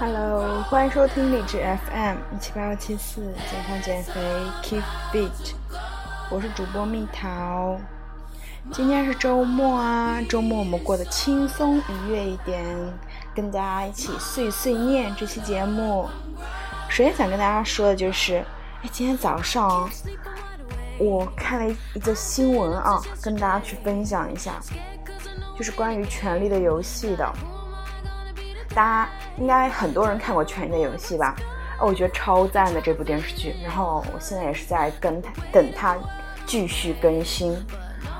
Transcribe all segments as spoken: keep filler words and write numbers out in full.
Hello， 欢迎收听荔枝 F M 一七八幺七四，健康减肥 Keep Fit， 我是主播蜜桃。今天是周末啊，周末我们过得轻松愉悦一点，跟大家一起碎碎念这期节目。首先想跟大家说的就是，哎，今天早上我看了一则新闻啊，跟大家去分享一下，就是关于《权力的游戏》的。大家应该很多人看过《权力的游戏》吧？哦，我觉得超赞的这部电视剧。然后我现在也是在跟它等它继续更新。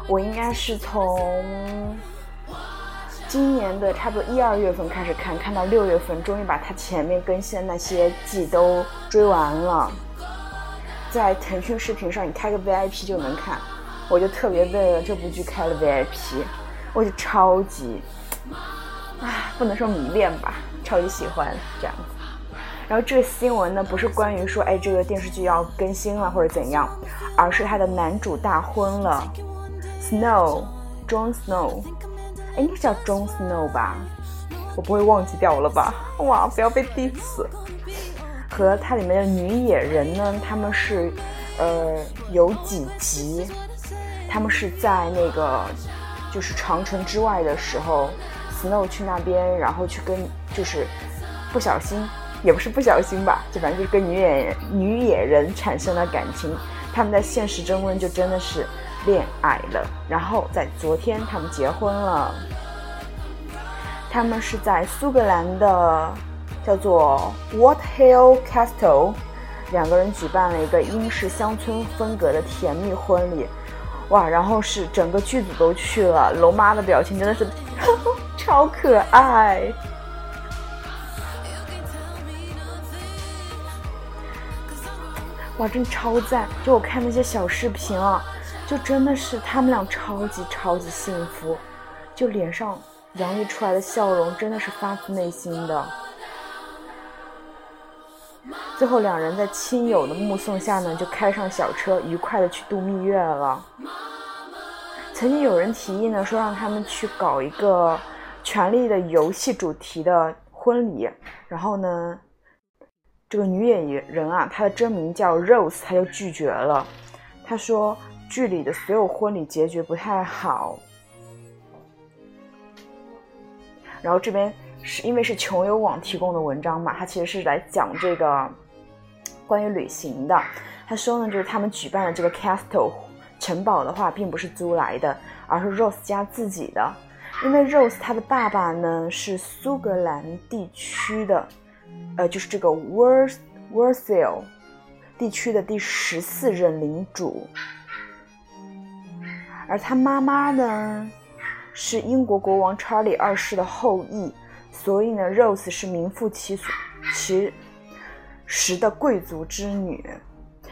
我应该是从今年的差不多一二月份开始看，看到六月份，终于把它前面更新的那些季都追完了。在腾讯视频上，你开个 V I P 就能看。我就特别为了这部剧开了 V I P， 我就超级。啊，不能说迷恋吧，超级喜欢这样子。然后这个新闻呢，不是关于说哎这个电视剧要更新了或者怎样，而是他的男主大婚了 ，Snow Jon Snow， 哎应该叫 Jon Snow 吧，我不会忘记掉了吧？哇，不要被 diss。和他里面的女野人呢，他们是呃有几集，他们是在那个就是长城之外的时候。Snow 去那边，然后去跟就是不小心，也不是不小心吧，就反正就是跟女野女野人产生了感情。他们在现实中就真的是恋爱了，然后在昨天他们结婚了。他们是在苏格兰的叫做 Wardhill Castle， 两个人举办了一个英式乡村风格的甜蜜婚礼。哇，然后是整个剧组都去了，龙妈的表情真的是呵呵超可爱。哇，真超赞！就我看那些小视频啊，就真的是他们俩超级超级幸福，就脸上洋溢出来的笑容真的是发自内心的。最后两人在亲友的目送下呢，就开上小车愉快的去度蜜月了。曾经有人提议呢，说让他们去搞一个权力的游戏主题的婚礼，然后呢这个女演员啊，她的真名叫 Rose， 她就拒绝了。她说剧里的所有婚礼结局不太好。然后这边是因为是穷游网提供的文章嘛，它其实是来讲这个关于旅行的。他说呢，就是他们举办的这个 castle 城堡的话，并不是租来的，而是 Rose 家自己的。因为 Rose 她的爸爸呢是苏格兰地区的，呃，就是这个 Wardhill 地区的第十四任领主，而她妈妈呢是英国国王查理二世的后裔。所以呢 Rose 是名副其实的贵族之女，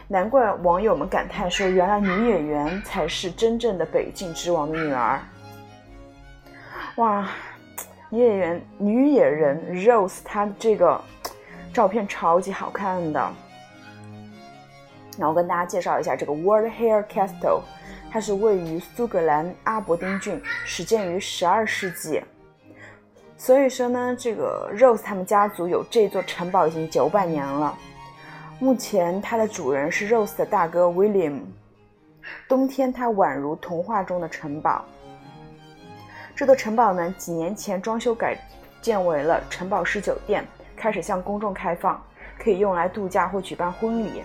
难怪网友们感叹说原来女演员才是真正的北境之王的女儿。哇，女演员女野人 Rose 她这个照片超级好看的。那我跟大家介绍一下这个 Wardhill Castle， 它是位于苏格兰阿伯丁郡，始建于十二世纪。所以说呢，这个 Rose 他们家族有这座城堡已经九百年了。目前它的主人是 Rose 的大哥 William， 冬天它宛如童话中的城堡。这座城堡呢，几年前装修改建为了城堡式酒店，开始向公众开放，可以用来度假或举办婚礼。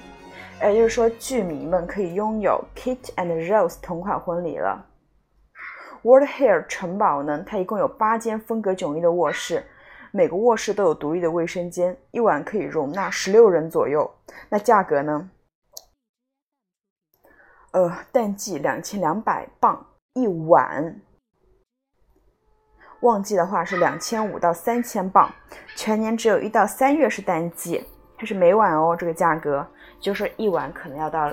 也就是说，剧迷们可以拥有 Kate and Rose 同款婚礼了。Wardhill 城堡呢，它一共有八间风格迥异的卧室，每个卧室都有独立的卫生间，一晚可以容纳十六人左右。那价格呢？呃，淡季两千两百镑一晚，旺季的话是两千五到三千镑，全年只有一到三月是淡季，它是每晚哦，这个价格，就是一晚可能要到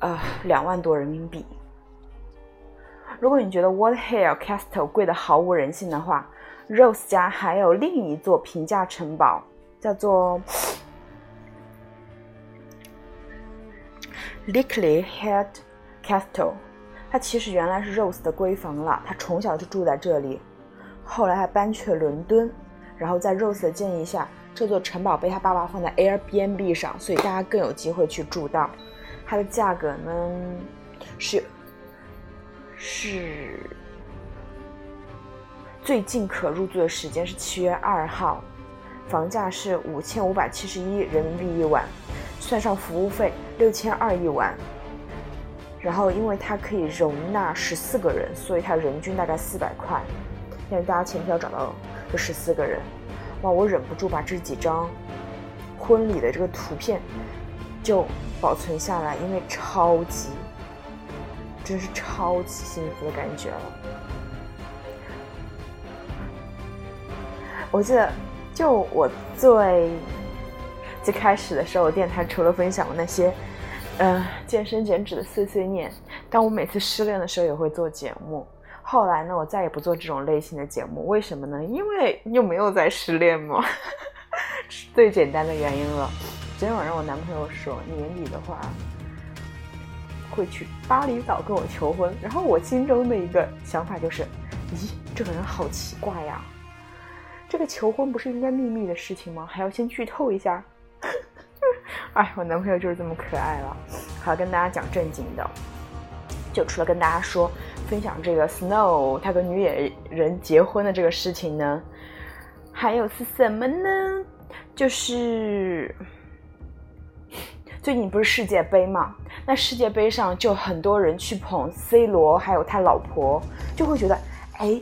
呃两万多人民币。如果你觉得 Wardhill Castle 贵得毫无人性的话， Rose 家还有另一座平价城堡，叫做 Leakley Head Castle， 它其实原来是 Rose 的闺房了，她从小就住在这里，后来还搬去了伦敦，然后在 Rose 的建议下这座城堡被他爸爸放在 Airbnb 上，所以大家更有机会去住到。它的价格呢是是最近可入住的时间是七月二号，房价是五千五百七十一人民币一晚，算上服务费六千二一晚。然后因为它可以容纳十四个人，所以它人均大概四百块，但是大家前提要找到这十四个人。哇，我忍不住把这几张婚礼的这个图片就保存下来，因为超级，真是超级幸福的感觉了。我记得，就我最最开始的时候，我电台除了分享我那些，呃，健身减脂的碎碎念，当我每次失恋的时候也会做节目。后来呢，我再也不做这种类型的节目，为什么呢？因为又没有在失恋嘛，最简单的原因了。昨天晚上我男朋友说，你年底的话会去巴厘岛跟我求婚，然后我心中的一个想法就是，咦，这个人好奇怪呀，这个求婚不是应该秘密的事情吗？还要先剧透一下。哎，我男朋友就是这么可爱了。好，跟大家讲正经的，就除了跟大家说分享这个 Snow 他跟女野人结婚的这个事情呢，还有是什么呢？就是最近不是世界杯嘛，那世界杯上就很多人去捧 C 罗还有他老婆，就会觉得哎，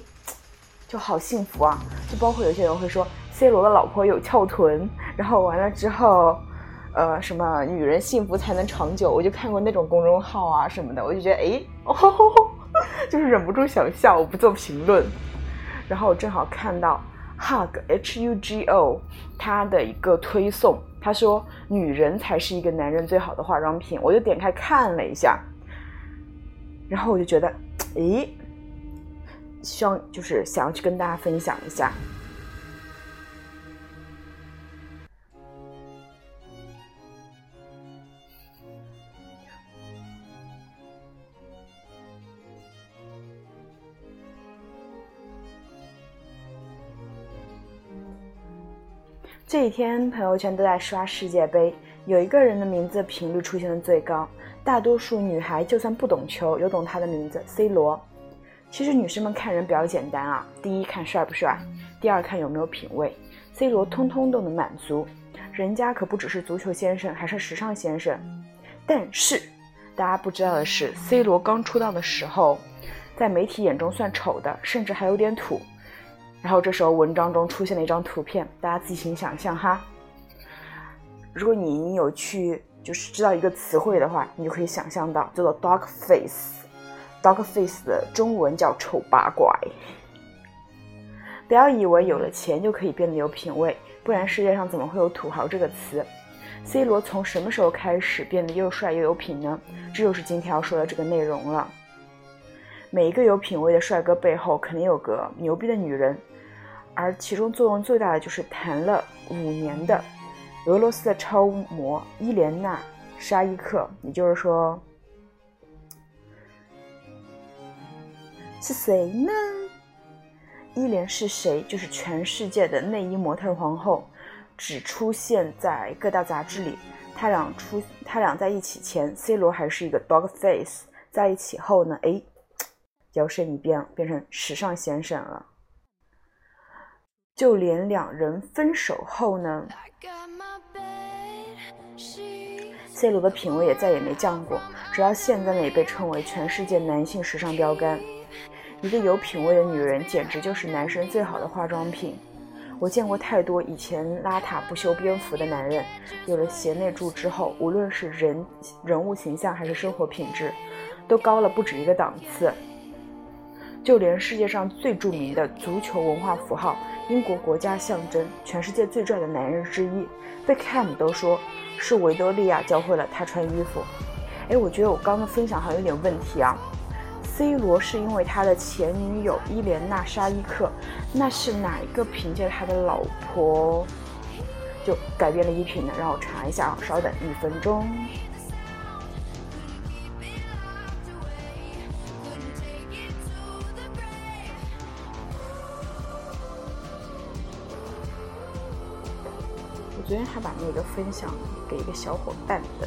就好幸福啊。就包括有些人会说 C 罗的老婆有翘臀，然后完了之后呃，什么女人幸福才能长久，我就看过那种公众号啊什么的，我就觉得哎，哦，就是忍不住想笑。我不做评论，然后我正好看到 Hug H U G O 他的一个推送，他说女人才是一个男人最好的化妆品，我就点开看了一下，然后我就觉得哎，希望就是想要去跟大家分享一下。这几天朋友圈都在刷世界杯，有一个人的名字频率出现的最高，大多数女孩就算不懂球，有懂他的名字 C 罗。其实女生们看人比较简单啊，第一看帅不帅，第二看有没有品味， C 罗通通都能满足，人家可不只是足球先生，还是时尚先生。但是大家不知道的是， C 罗刚出道的时候在媒体眼中算丑的，甚至还有点土。然后这时候文章中出现了一张图片，大家自行想象哈。如果你有去就是知道一个词汇的话，你就可以想象到叫做 dog face。dog face 的中文叫丑八怪。不要以为有了钱就可以变得有品味，不然世界上怎么会有土豪这个词 ？C 罗从什么时候开始变得又帅又有品呢？这就是今天要说的这个内容了。每一个有品味的帅哥背后肯定有个牛逼的女人。而其中作用最大的就是谈了五年的俄罗斯的超模伊莲娜·沙伊克，也就是说是谁呢？伊莲是谁？就是全世界的内衣模特皇后，只出现在各大杂志里。他俩出他俩在一起前 C 罗还是一个 dog face， 在一起后呢，诶，摇身一变变成时尚先生了。就连两人分手后呢， C 罗的品味也再也没降过，直到现在呢也被称为全世界男性时尚标杆。一个有品味的女人简直就是男生最好的化妆品。我见过太多以前邋遢不修边幅的男人，有了贤内助之后，无论是人人物形象还是生活品质都高了不止一个档次。就连世界上最著名的足球文化符号，英国国家象征，全世界最帅的男人之一贝克汉姆都说是维多利亚教会了他穿衣服。哎，我觉得我刚刚分享好像有点问题啊。C 罗是因为他的前女友伊莲娜·沙伊克，那是哪一个凭借他的老婆就改变了衣品呢？让我查一下啊，稍等一分钟。昨天还把那个分享给一个小伙伴的。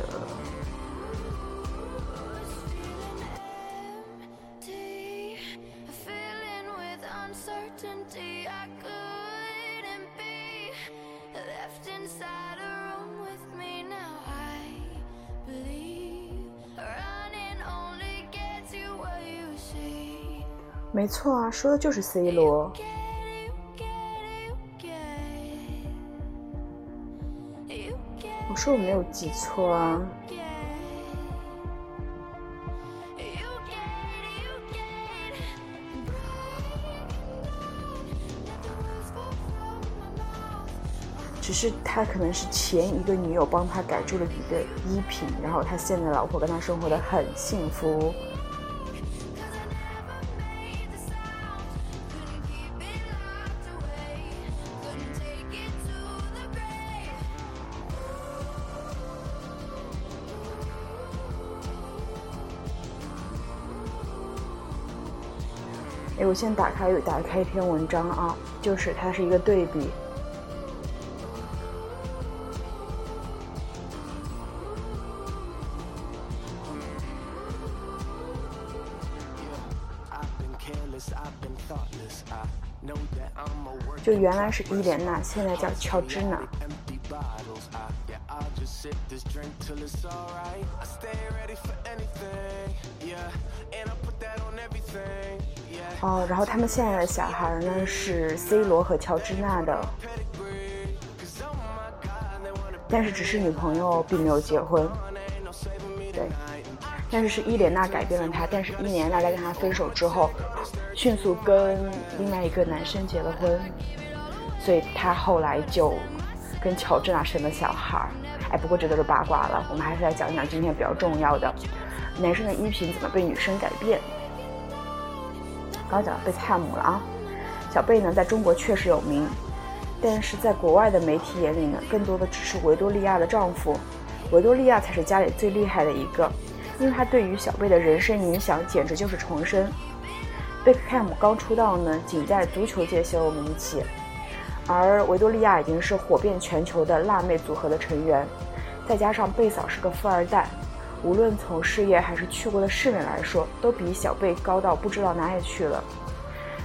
没错啊，说的就是 C 罗。我说我没有记错啊。只是他可能是前一个女友帮他改住了一个衣品，然后他现在老婆跟他生活得很幸福。我先打开打开一篇文章啊，就是它是一个对比。就原来是伊莲娜，现在叫乔治娜。哦，然后他们现在的小孩呢是 C 罗和乔治娜的，但是只是女朋友，并没有结婚。对，但是是伊莲娜改变了他，但是伊莲娜在跟他分手之后，迅速跟另外一个男生结了婚，所以他后来就跟乔治娜生了小孩。哎，不过这都是八卦了，我们还是来讲讲今天比较重要的，男生的衣品怎么被女生改变。刚讲到贝克汉姆了啊，小贝呢在中国确实有名，但是在国外的媒体眼里呢，更多的只是维多利亚的丈夫。维多利亚才是家里最厉害的一个，因为他对于小贝的人生影响简直就是重生。贝克汉姆刚出道呢，仅在足球界小有名气，而维多利亚已经是火遍全球的辣妹组合的成员，再加上贝嫂是个富二代，无论从事业还是去过的世面来说，都比小贝高到不知道哪里去了。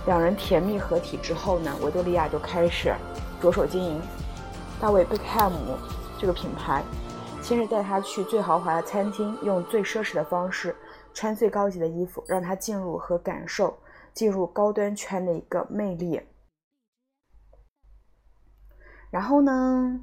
两人甜蜜合体之后呢，维多利亚就开始着手经营大卫贝克汉姆这个品牌，先是带他去最豪华的餐厅，用最奢侈的方式穿最高级的衣服，让他进入和感受进入高端圈的一个魅力。然后呢，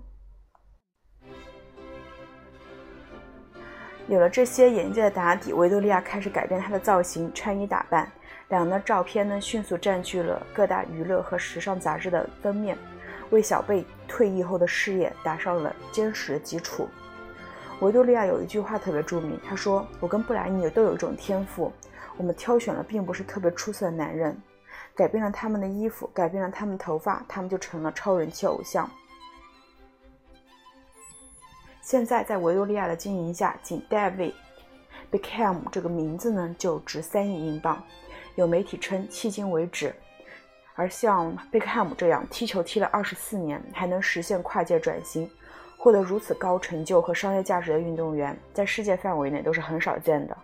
有了这些眼界的打底，维多利亚开始改变她的造型、穿衣打扮。两人的照片呢，迅速占据了各大娱乐和时尚杂志的封面，为小贝退役后的事业打上了坚实的基础。维多利亚有一句话特别著名，她说：“我跟布莱尼都有一种天赋，我们挑选了并不是特别出色的男人，改变了他们的衣服，改变了他们头发，他们就成了超人气偶像。”现在在维多利亚的经营下，仅 David Beckham 这个名字呢就值三亿英镑，有媒体称迄今为止，而像贝克汉姆这样踢球踢了二十四年，还能实现跨界转型，获得如此高成就和商业价值的运动员，在世界范围内都是很少见的。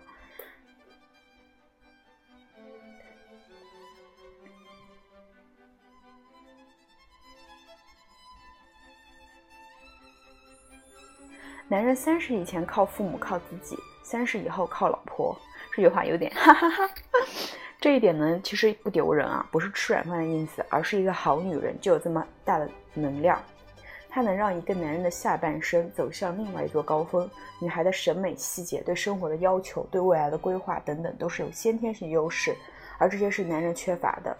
男人三十以前靠父母靠自己，三十以后靠老婆，这句话有点哈哈哈哈。这一点呢其实不丢人啊，不是吃软饭的意思，而是一个好女人就有这么大的能量，她能让一个男人的下半生走向另外一座高峰。女孩的审美细节、对生活的要求、对未来的规划等等，都是有先天性优势，而这些是男人缺乏的。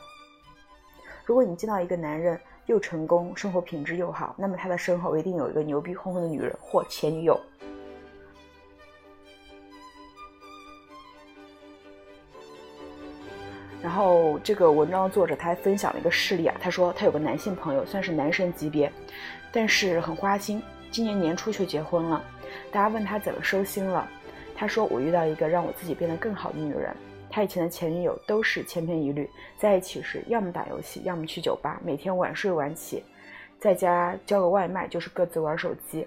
如果你见到一个男人又成功，生活品质又好，那么他的身后一定有一个牛逼哄哄的女人或前女友。然后这个文章的作者他还分享了一个事例啊，他说他有个男性朋友，算是男神级别，但是很花心，今年年初却结婚了。大家问他怎么收心了，他说我遇到一个让我自己变得更好的女人。他以前的前女友都是千篇一律，在一起时要么打游戏，要么去酒吧，每天晚睡晚起。在家叫个外卖，就是各自玩手机。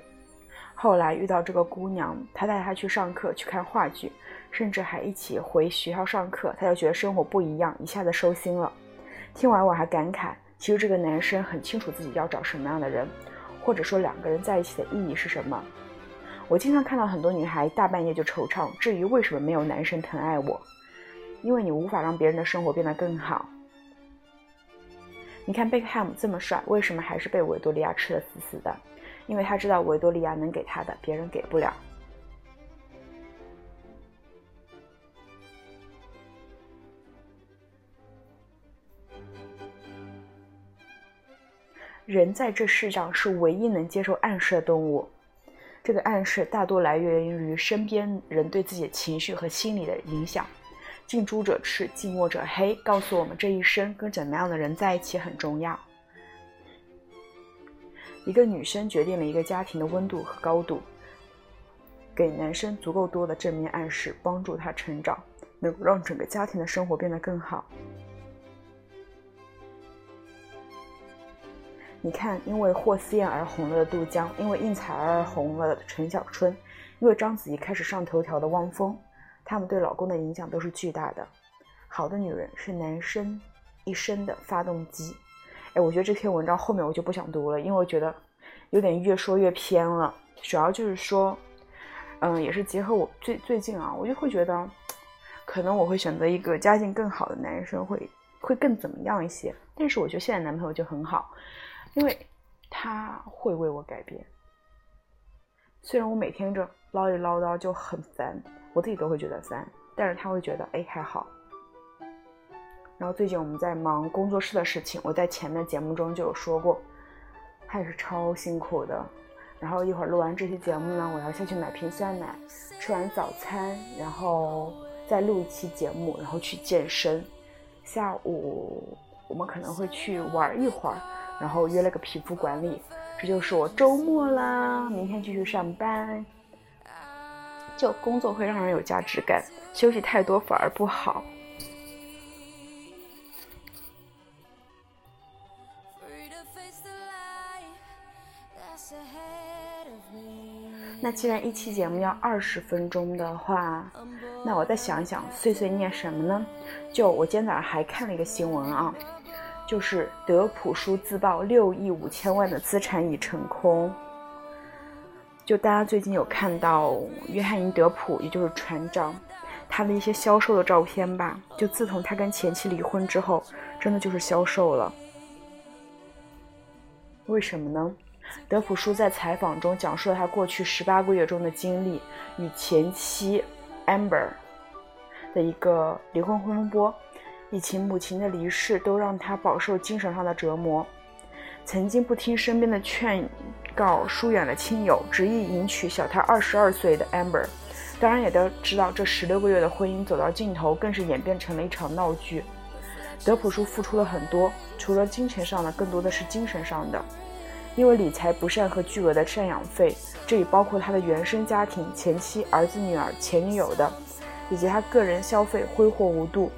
后来遇到这个姑娘，她带她去上课，去看话剧，甚至还一起回学校上课，她就觉得生活不一样，一下子收心了。听完我还感慨，其实这个男生很清楚自己要找什么样的人，或者说两个人在一起的意义是什么。我经常看到很多女孩大半夜就惆怅，至于为什么没有男生疼爱我，因为你无法让别人的生活变得更好。你看贝克汉姆这么帅，为什么还是被维多利亚吃得死死的？因为他知道维多利亚能给他的，别人给不了。人在这世上是唯一能接受暗示的动物，这个暗示大多来源于身边人对自己的情绪和心理的影响。近朱者赤，近墨者黑，告诉我们这一生跟怎么样的人在一起很重要。一个女生决定了一个家庭的温度和高度，给男生足够多的正面暗示，帮助他成长，能够让整个家庭的生活变得更好。你看，因为霍思燕而红了的杜江，因为应采儿而红了的陈小春，因为章子怡开始上头条的汪峰，他们对老公的影响都是巨大的。好的女人是男生一生的发动机。哎，我觉得这篇文章后面我就不想读了，因为我觉得有点越说越偏了。主要就是说，嗯，也是结合我最最近啊，我就会觉得，可能我会选择一个家境更好的男生，会会更怎么样一些。但是我觉得现在男朋友就很好，因为他会为我改变。虽然我每天这唠里唠叨就很烦，我自己都会觉得烦，但是他会觉得，哎，还好。然后最近我们在忙工作室的事情，我在前面节目中就有说过，他也是超辛苦的。然后一会儿录完这期节目呢，我要下去买瓶酸奶，吃完早餐，然后再录一期节目，然后去健身。下午我们可能会去玩一会儿，然后约了个皮肤管理。这就是我周末啦，明天继续上班。就工作会让人有价值感，休息太多反而不好。那既然一期节目要二十分钟的话，那我再想一想碎碎念什么呢？就我今天早上还看了一个新闻啊，就是德普叔自曝六亿五千万的资产已成空。就大家最近有看到约翰尼·德普，也就是船长，他的一些消瘦的照片吧？就自从他跟前妻离婚之后，真的就是消瘦了。为什么呢？德普叔在采访中讲述了他过去十八个月中的经历与前妻 Amber 的一个离婚风波。以及母亲的离世都让他饱受精神上的折磨，曾经不听身边的劝告，疏远了亲友，执意迎娶小他二十二岁的 Amber。 当然也都知道这十六个月的婚姻走到尽头，更是演变成了一场闹剧。德普叔付出了很多，除了金钱上的，更多的是精神上的。因为理财不善和巨额的赡养费，这里包括他的原生家庭、前妻、儿子、女儿、前女友的，以及他个人消费挥霍无度，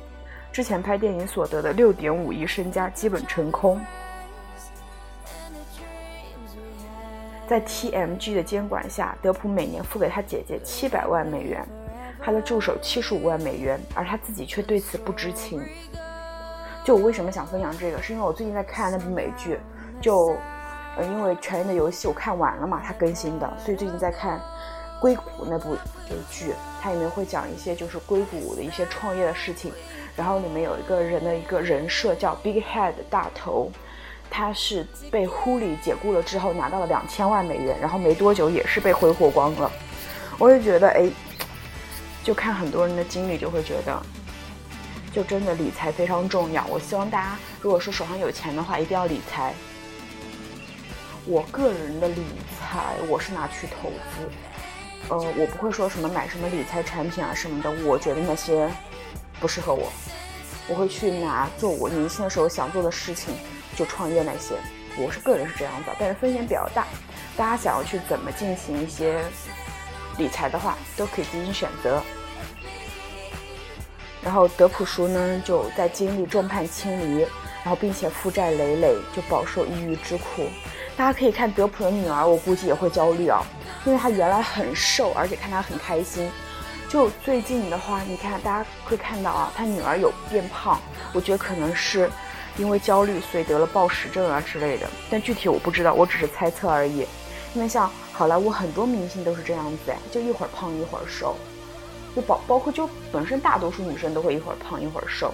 之前拍电影所得的 六点五亿身家基本成空。在 T M G 的监管下，德普每年付给他姐姐七百万美元，他的助手七十五万美元，而他自己却对此不知情。就我为什么想分享这个，是因为我最近在看那部美剧，就、呃、因为《权力的游戏》我看完了嘛，它更新的，所以最近在看硅谷那部剧，它里面会讲一些就是硅谷的一些创业的事情。然后里面有一个人的一个人设叫 Big Head 大头，他是被Hulu解雇了之后拿到了两千万美元，然后没多久也是被挥霍光了。我就觉得，哎，就看很多人的经历，就会觉得，就真的理财非常重要。我希望大家，如果说手上有钱的话，一定要理财。我个人的理财，我是拿去投资，呃，我不会说什么买什么理财产品啊什么的，我觉得那些不适合我。我会去拿做我年轻的时候想做的事情，就创业那些，我是个人是这样子，但是风险比较大。大家想要去怎么进行一些理财的话，都可以进行选择。然后德普叔呢，就在经历众叛亲离，然后并且负债累累，就饱受抑郁之苦。大家可以看德普的女儿，我估计也会焦虑啊，因为她原来很瘦，而且看她很开心。就最近的话，你看大家会看到啊，她女儿有变胖，我觉得可能是因为焦虑所以得了暴食症啊之类的，但具体我不知道，我只是猜测而已。因为像好莱坞很多明星都是这样子呀，就一会儿胖一会儿瘦，就包包括就本身大多数女生都会一会儿胖一会儿瘦，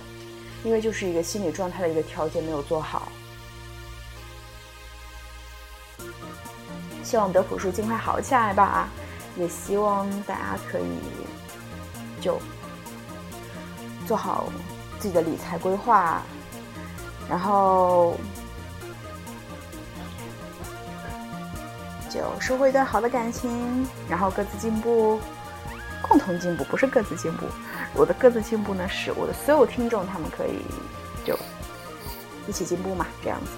因为就是一个心理状态的一个调节没有做好。希望德普叔尽快好起来吧，也希望大家可以就做好自己的理财规划，然后就收获一段好的感情，然后各自进步，共同进步，不是各自进步。我的各自进步呢，是我的所有听众他们可以就一起进步嘛，这样子。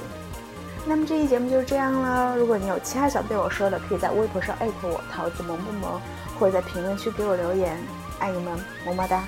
那么这期节目就是这样了，如果你有其他想对我说的，可以在微博上艾特我桃子萌不萌，或者在评论区给我留言，爱你们，么么哒。